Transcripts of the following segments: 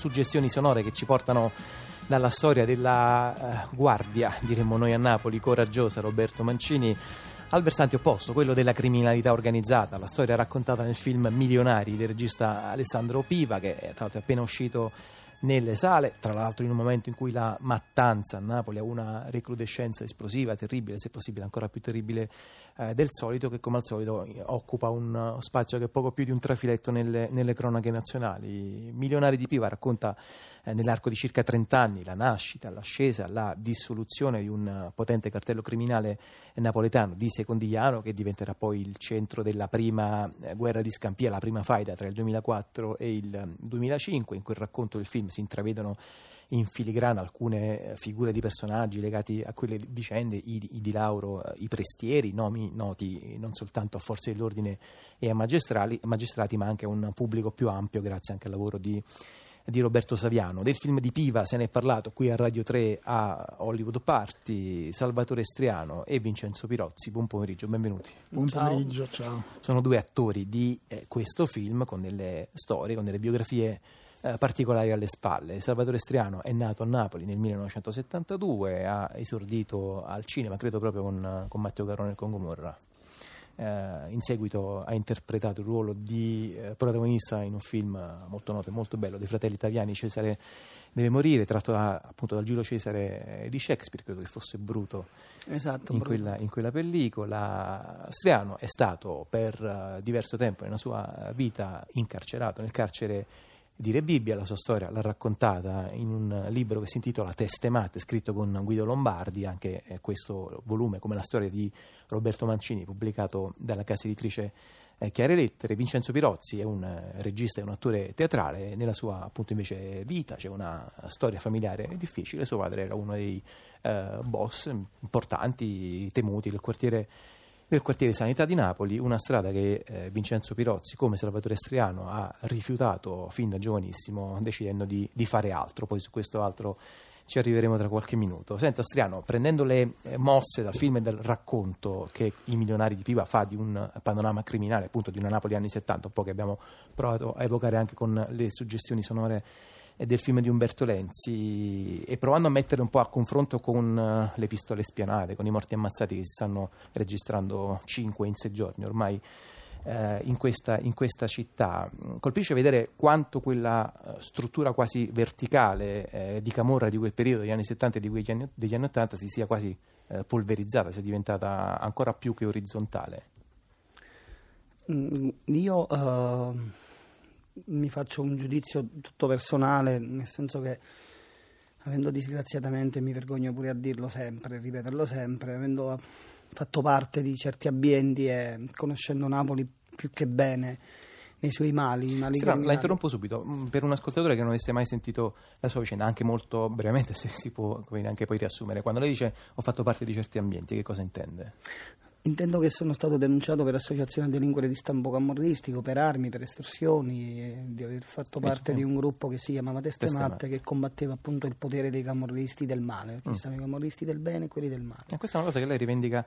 Suggestioni sonore che ci portano dalla storia della guardia, diremmo noi a Napoli, coraggiosa, Roberto Mancini, al versante opposto, quello della criminalità organizzata. La storia raccontata nel film Milionari del regista Alessandro Piva, che tra l'altro è appena uscito nelle sale, tra l'altro in un momento in cui la mattanza a Napoli ha una recrudescenza esplosiva, terribile, se possibile ancora più terribile del solito, che come al solito occupa un spazio che è poco più di un trafiletto nelle cronache nazionali. Milionari di Piva racconta nell'arco di circa 30 anni la nascita, l'ascesa, la dissoluzione di un potente cartello criminale napoletano di Secondigliano, che diventerà poi il centro della prima guerra di Scampia, la prima faida tra il 2004 e il 2005. In quel racconto del film si intravedono in filigrana alcune figure di personaggi legati a quelle vicende, i Di Lauro, i Prestieri, nomi noti non soltanto a forze dell'ordine e a magistrati, ma anche a un pubblico più ampio, grazie anche al lavoro di Roberto Saviano. Del film di Piva se ne è parlato qui a Radio 3 a Hollywood Party. Salvatore Striano e Vincenzo Pirozzi, buon pomeriggio, benvenuti. Buon pomeriggio, ciao. Sono due attori di questo film con delle storie, con delle biografie particolari alle spalle. Salvatore Striano è nato a Napoli nel 1972, ha esordito al cinema, credo proprio con Matteo Garrone e con Gomorra. In seguito ha interpretato il ruolo di protagonista in un film molto noto e molto bello dei fratelli Taviani, Cesare deve morire, tratto appunto dal Giulio Cesare di Shakespeare, credo che fosse Bruto. Esatto, in quella pellicola. Striano è stato per diverso tempo nella sua vita incarcerato nel carcere di Re Bibbia. La sua storia l'ha raccontata in un libro che si intitola Teste Matte, scritto con Guido Lombardi, anche questo volume, come la storia di Roberto Mancini, pubblicato dalla casa editrice Chiare Lettere. Vincenzo Pirozzi è un regista e un attore teatrale. Nella sua appunto invece vita c'è una storia familiare difficile. Suo padre era uno dei boss importanti, temuti del quartiere Sanità di Napoli, una strada che Vincenzo Pirozzi, come Salvatore Striano, ha rifiutato fin da giovanissimo, decidendo di fare altro. Poi su questo altro ci arriveremo tra qualche minuto. Senta Striano, prendendo le mosse dal film e dal racconto che I Milionari di Piva fa di un panorama criminale, appunto di una Napoli anni 70, un po' che abbiamo provato a evocare anche con le suggestioni sonore del film di Umberto Lenzi, e provando a mettere un po' a confronto con le pistole spianate, con i morti ammazzati che si stanno registrando 5 in 6 giorni ormai in questa città, colpisce vedere quanto quella struttura quasi verticale di Camorra di quel periodo, degli anni 70 e degli anni 80, si sia quasi polverizzata, sia diventata ancora più che orizzontale. Mi faccio un giudizio tutto personale, nel senso che, avendo disgraziatamente, mi vergogno pure a dirlo sempre, ripeterlo sempre, avendo fatto parte di certi ambienti e conoscendo Napoli più che bene nei suoi mali criminali. La interrompo subito, per un ascoltatore che non avesse mai sentito la sua vicenda, anche molto brevemente, se si può anche poi riassumere. Quando lei dice ho fatto parte di certi ambienti, che cosa intende? Intendo che sono stato denunciato per associazione a delinquere di stampo camorristico, per armi, per estorsioni, e di aver fatto parte di un gruppo che si chiamava Teste Matte, che combatteva appunto il potere dei camorristi del male, perché sono i camorristi del bene e quelli del male. E questa è una cosa che lei rivendica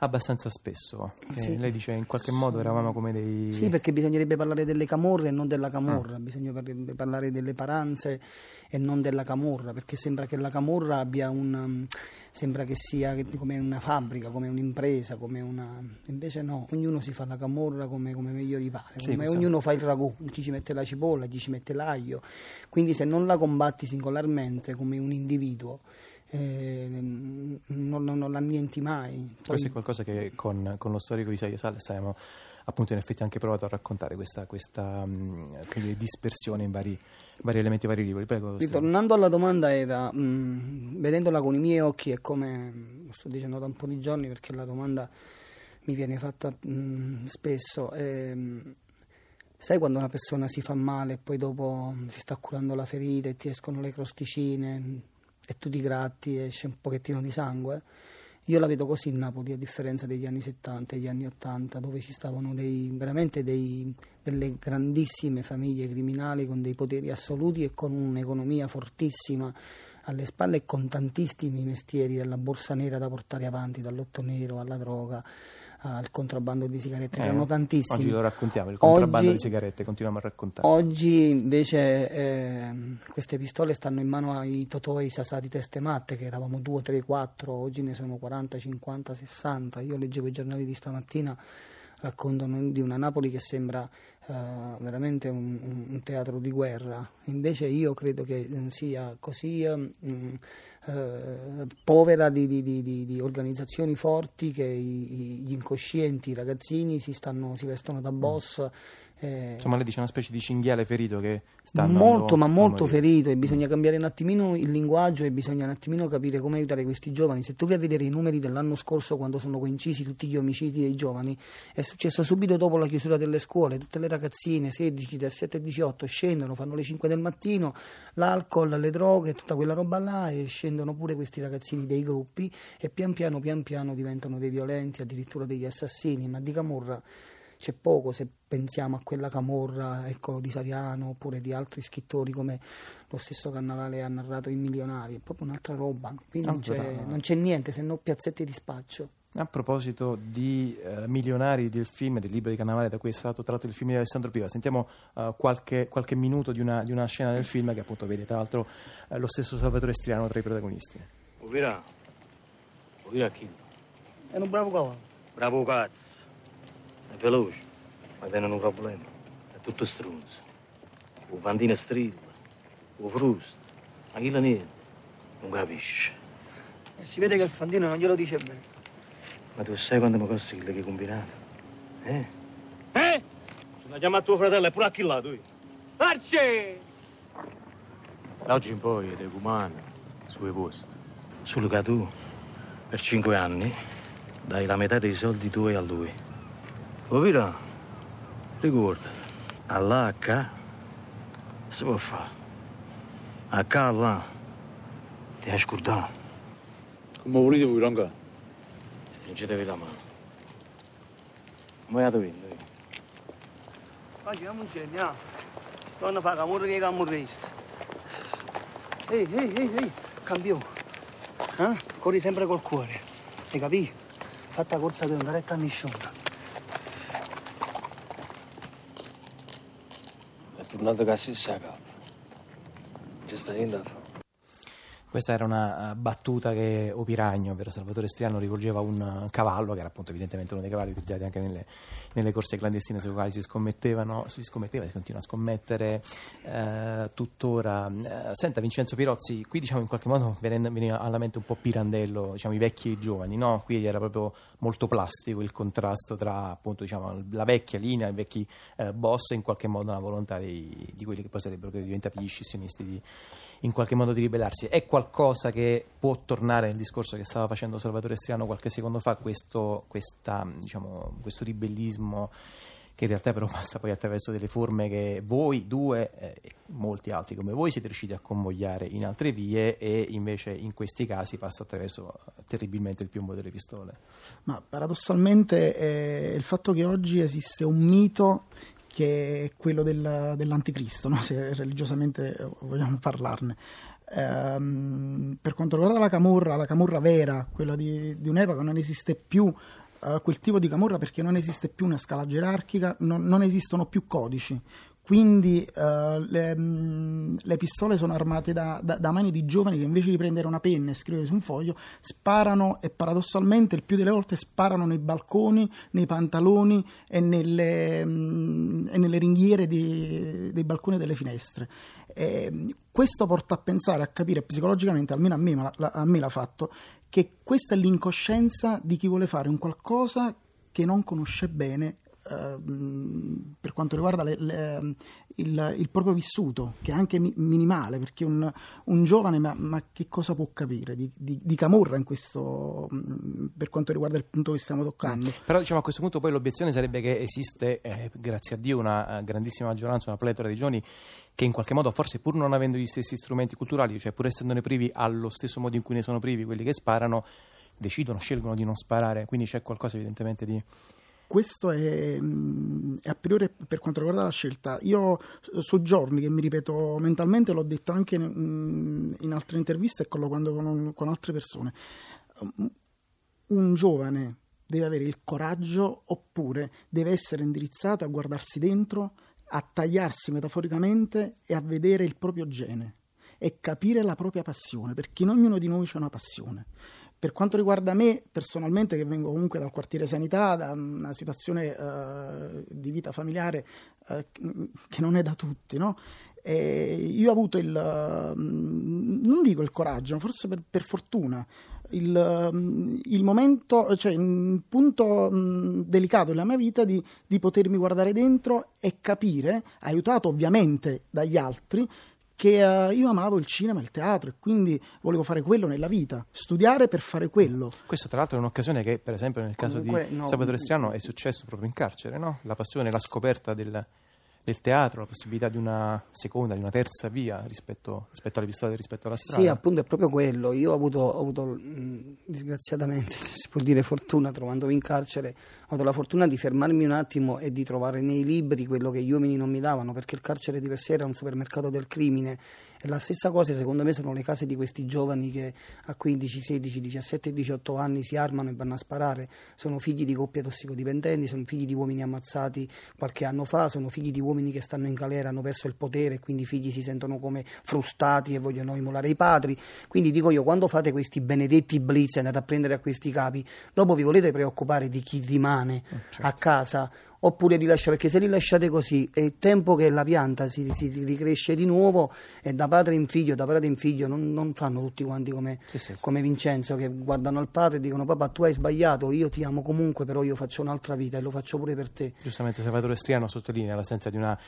abbastanza spesso, sì. Lei dice in qualche modo eravamo come dei... Sì, perché bisognerebbe parlare delle camorre e non della camorra, bisognerebbe parlare delle paranze e non della camorra, perché sembra che la camorra abbia sembra che sia come una fabbrica, come un'impresa, come una... Invece no, ognuno si fa la camorra come meglio gli pare, sì, ognuno fa il ragù, chi ci mette la cipolla, chi ci mette l'aglio, quindi se non la combatti singolarmente come un individuo, non l'annienti mai. Poi... Questo è qualcosa che con lo storico di Saia Sale abbiamo appunto in effetti anche provato a raccontare, questa dispersione in vari elementi, vari libri. Prego, ritornando alla domanda, era vedendola con i miei occhi, e come sto dicendo da un po' di giorni, perché la domanda mi viene fatta spesso, sai quando una persona si fa male e poi dopo si sta curando la ferita e ti escono le crosticine e tu ti gratti e esce un pochettino di sangue? Io la vedo così in Napoli, a differenza degli anni 70 e gli anni 80, dove ci stavano delle grandissime famiglie criminali con dei poteri assoluti e con un'economia fortissima alle spalle e con tantissimi mestieri, dalla borsa nera da portare avanti, dall'otto nero alla droga, al contrabbando di sigarette, erano tantissimi. Oggi lo raccontiamo, il contrabbando di sigarette, continuiamo a raccontare. Oggi invece queste pistole stanno in mano ai totò e ai sasà di Teste Matte, che eravamo 2, 3, 4, oggi ne sono 40, 50, 60. Io leggevo i giornali di stamattina, raccontano di una Napoli che sembra veramente un teatro di guerra. Invece io credo che sia così povera di organizzazioni forti, che gli incoscienti, i ragazzini si vestono da boss. Insomma, lei dice una specie di cinghiale ferito che sta molto, ma molto ferito, e bisogna cambiare un attimino il linguaggio, e bisogna un attimino capire come aiutare questi giovani. Se tu vai a vedere i numeri dell'anno scorso, quando sono coincisi tutti gli omicidi dei giovani, è successo subito dopo la chiusura delle scuole. Tutte le ragazzine 16, 17, 18 scendono, fanno le 5 del mattino, l'alcol, le droghe, tutta quella roba là, e scendono pure questi ragazzini dei gruppi, e pian piano diventano dei violenti, addirittura degli assassini. Ma di camorra c'è poco, se pensiamo a quella camorra di Saviano, oppure di altri scrittori, come lo stesso Cannavale ha narrato in Milionari. È proprio un'altra roba, qui non c'è niente se non piazzetti di spaccio. A proposito di Milionari, del libro di Cannavale da cui è stato tratto il film di Alessandro Piva, sentiamo qualche minuto di una scena del film, che appunto vede tra l'altro lo stesso Salvatore Striano tra i protagonisti. Ovvero chi? È un bravo cavolo. Bravo cazzo. È veloce, ma te non è un problema. È tutto stronzo. O bandina strilla, o frusta, ma chi la niente, non capisce. E si vede che il fandino non glielo dice bene. Ma tu sai quanto mi costa quello che hai combinato? Eh? Sono chiamato tuo fratello e pure a chi là, tu? Marce! Da oggi in poi è dei cumani, sui posti. Solo che tu, per 5 anni, dai la metà dei soldi tuoi a lui. Ovvero, ricordati, all'H si può fare. H là, ti hai scordato. Come volete voi, Ranga? Stringetevi la mano. Come la dovete? Facciamo un genio. Stanno a fare camorra che camorrista. Ehi, cambiò. Corri sempre col cuore, hai capito? Fatta corsa che non dà retta a nessuno. Tornato che assiste a capo, c'è sta niente da fare. Questa era una battuta che Opiragno, ovvero Salvatore Striano, rivolgeva a un cavallo, che era appunto evidentemente uno dei cavalli utilizzati anche nelle corse clandestine, sui quali si scommetteva e si continua a scommettere tuttora. Senta, Vincenzo Pirozzi, qui diciamo in qualche modo veniva alla mente un po' Pirandello, diciamo i vecchi e i giovani, no? Qui era proprio molto plastico il contrasto tra appunto diciamo la vecchia linea, i vecchi boss, e in qualche modo la volontà di quelli che poi sarebbero diventati gli scissionisti in qualche modo di ribellarsi. Ecco, qualcosa che può tornare nel discorso che stava facendo Salvatore Striano qualche secondo fa, questo ribellismo che in realtà però passa poi attraverso delle forme che voi due e molti altri come voi siete riusciti a convogliare in altre vie, e invece in questi casi passa attraverso terribilmente il piombo delle pistole. Ma paradossalmente il fatto che oggi esiste un mito che è quello dell'anticristo, no? Se religiosamente vogliamo parlarne. Per quanto riguarda la camorra vera, quella di un'epoca, non esiste più quel tipo di camorra, perché non esiste più una scala gerarchica, non esistono più codici, quindi le pistole sono armate da mani di giovani che, invece di prendere una penna e scrivere su un foglio, sparano, e paradossalmente il più delle volte sparano nei balconi, nei pantaloni e nelle ringhiere dei balconi e delle finestre. Questo porta a pensare, a capire psicologicamente, almeno a me l'ha fatto, che questa è l'incoscienza di chi vuole fare un qualcosa che non conosce bene per quanto riguarda il proprio vissuto, che è anche minimale, perché un giovane ma che cosa può capire di camorra in questo, per quanto riguarda il punto che stiamo toccando. Però diciamo, a questo punto poi l'obiezione sarebbe che esiste, grazie a Dio, una grandissima maggioranza, una pletora di giovani che in qualche modo, forse pur non avendo gli stessi strumenti culturali, cioè pur essendone privi allo stesso modo in cui ne sono privi quelli che sparano, decidono, scelgono di non sparare, quindi c'è qualcosa evidentemente di... Questo è a priori per quanto riguarda la scelta. Io soggiorni che mi ripeto mentalmente, l'ho detto anche in altre interviste e quando con altre persone. Un giovane deve avere il coraggio, oppure deve essere indirizzato a guardarsi dentro, a tagliarsi metaforicamente e a vedere il proprio gene e capire la propria passione, perché in ognuno di noi c'è una passione. Per quanto riguarda me, personalmente, che vengo comunque dal quartiere Sanità, da una situazione di vita familiare che non è da tutti, no? E io ho avuto non dico il coraggio, forse per fortuna, il momento, cioè un punto delicato della mia vita di potermi guardare dentro e capire, aiutato ovviamente dagli altri, che io amavo il cinema e il teatro e quindi volevo fare quello nella vita, studiare per fare quello. Questo tra l'altro è un'occasione che per esempio nel caso di Salvatore Striano è successo proprio in carcere, no? La passione, la scoperta del teatro, la possibilità di una seconda, di una terza via rispetto alle pistole, rispetto alla strada. Sì, appunto, è proprio quello. Io ho avuto disgraziatamente, si può dire fortuna, trovandomi in carcere, ho avuto la fortuna di fermarmi un attimo e di trovare nei libri quello che gli uomini non mi davano, perché il carcere di per sé era un supermercato del crimine. E la stessa cosa, secondo me, sono le case di questi giovani che a 15, 16, 17, 18 anni si armano e vanno a sparare. Sono figli di coppie tossicodipendenti, sono figli di uomini ammazzati qualche anno fa, sono figli di uomini che stanno in galera, hanno perso il potere e quindi i figli si sentono come frustati e vogliono immolare i padri. Quindi dico io, quando fate questi benedetti blitz e andate a prendere a questi capi, dopo vi volete preoccupare di chi rimane a casa? Oppure rilasciate, perché se li lasciate così è tempo che la pianta si ricresce di nuovo e da padre in figlio non fanno tutti quanti come Vincenzo, che guardano al padre e dicono: papà, tu hai sbagliato, io ti amo comunque, però io faccio un'altra vita e lo faccio pure per te. Giustamente Salvatore Striano sottolinea l'assenza di una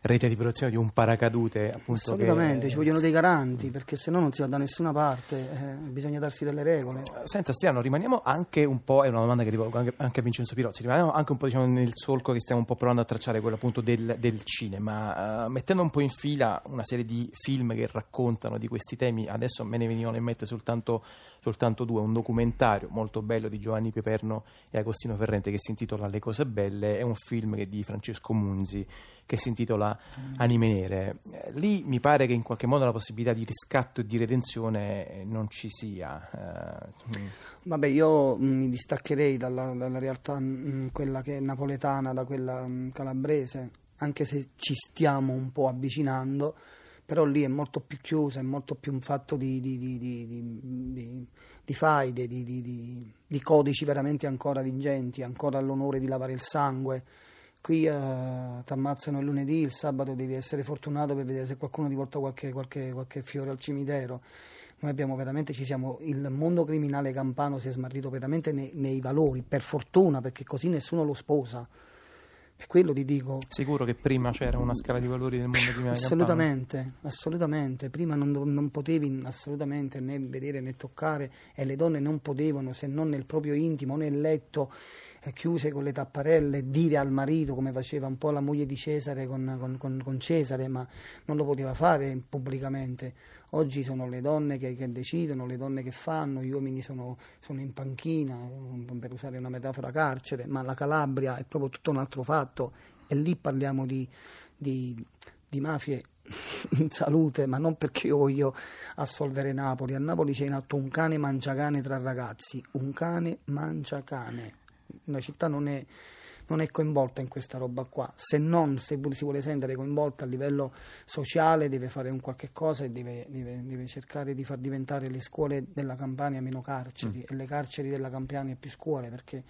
rete di protezione, di un paracadute, appunto. Assolutamente, ci vogliono dei garanti, perché se no non si va da nessuna parte, bisogna darsi delle regole. Senta Striano, rimaniamo anche un po', è una domanda che rivolgo anche a Vincenzo Pirozzi, rimaniamo anche un po', diciamo, nel solco che stiamo un po' provando a tracciare, quello appunto del cinema, mettendo un po' in fila una serie di film che raccontano di questi temi. Adesso me ne venivano in mente soltanto due: un documentario molto bello di Giovanni Piperno e Agostino Ferrente che si intitola Le cose belle, è un film di Francesco Munzi che si intitola Animere. Lì mi pare che in qualche modo la possibilità di riscatto e di redenzione non ci sia. Vabbè, io mi distaccherei dalla realtà quella che è napoletana, da quella calabrese, anche se ci stiamo un po' avvicinando, però lì è molto più chiusa, è molto più un fatto di faide, di codici veramente ancora vigenti, ancora all'onore di lavare il sangue. Qui ti ammazzano il lunedì, il sabato devi essere fortunato per vedere se qualcuno ti porta qualche fiore al cimitero. Noi abbiamo veramente, il mondo criminale campano si è smarrito veramente nei valori, per fortuna, perché così nessuno lo sposa. Per quello ti dico, sicuro che prima c'era una scala di valori nel mondo criminale assolutamente. Prima non potevi assolutamente né vedere né toccare, e le donne non potevano, se non nel proprio intimo, nel letto, chiuse con le tapparelle, dire al marito, come faceva un po' la moglie di Cesare con Cesare, ma non lo poteva fare pubblicamente. Oggi sono le donne che decidono, le donne che fanno, gli uomini sono in panchina, per usare una metafora carcere, ma la Calabria è proprio tutto un altro fatto, e lì parliamo di mafie in salute, ma non perché io voglio assolvere Napoli. A Napoli c'è in atto un cane mangiacane tra ragazzi, un cane mangiacane. La città non è coinvolta in questa roba qua, se si vuole sentire coinvolta a livello sociale deve fare un qualche cosa e deve cercare di far diventare le scuole della Campania meno carceri e le carceri della Campania più scuole, perché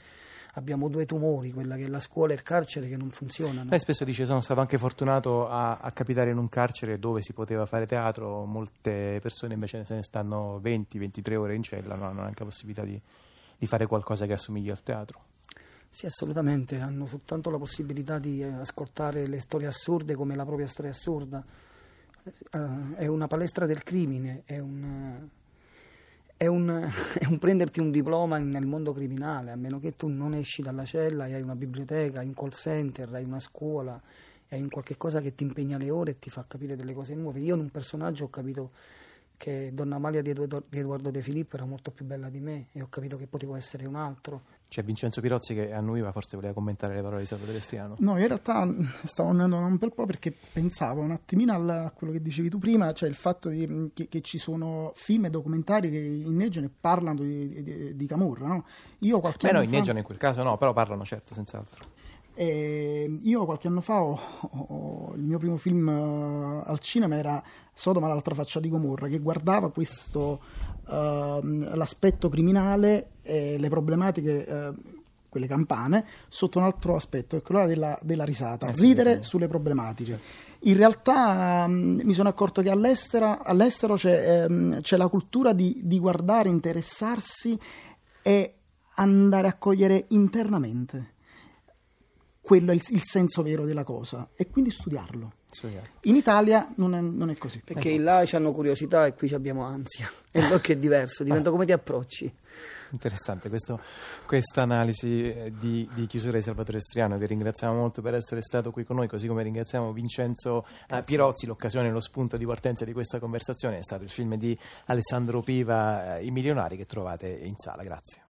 abbiamo due tumori, quella che è la scuola e il carcere, che non funzionano. Lei spesso dice: sono stato anche fortunato a capitare in un carcere dove si poteva fare teatro, molte persone invece se ne stanno 20-23 ore in cella, non hanno neanche la possibilità di fare qualcosa che assomiglia al teatro. Sì, assolutamente, hanno soltanto la possibilità di ascoltare le storie assurde come la propria storia assurda. È una palestra del crimine, è un prenderti un diploma nel mondo criminale, a meno che tu non esci dalla cella e hai una biblioteca, hai un call center, hai una scuola, hai un qualche cosa che ti impegna le ore e ti fa capire delle cose nuove. Io in un personaggio ho capito che Donna Amalia di Eduardo De Filippo era molto più bella di me e ho capito che potevo essere un altro. C'è Vincenzo Pirozzi che annuiva, forse voleva commentare le parole di Salvatore Striano. No, in realtà stavo andando un bel po' perché pensavo un attimino a quello che dicevi tu prima, cioè il fatto che ci sono film e documentari che inneggiano e parlano di Camorra, no? Io qualche anno inneggiano in quel caso no, però parlano certo, senz'altro. Io qualche anno fa il mio primo film al cinema era Sodoma l'altra faccia di Gomorra, che guardava questo l'aspetto criminale e le problematiche, quelle campane, sotto un altro aspetto, che è quello della risata, ridere sulle problematiche. In realtà mi sono accorto che all'estero c'è la cultura di guardare, interessarsi e andare a cogliere internamente. Quello è il senso vero della cosa e quindi studiarlo. In Italia non è così. Perché là ci hanno curiosità e qui ci abbiamo ansia. E l'occhio è diverso, diventa come ti approcci. Interessante questa analisi di chiusura di Salvatore Striano, che ringraziamo molto per essere stato qui con noi, così come ringraziamo Vincenzo Pirozzi. L'occasione, lo spunto di partenza di questa conversazione è stato il film di Alessandro Piva, I Milionari, che trovate in sala. Grazie.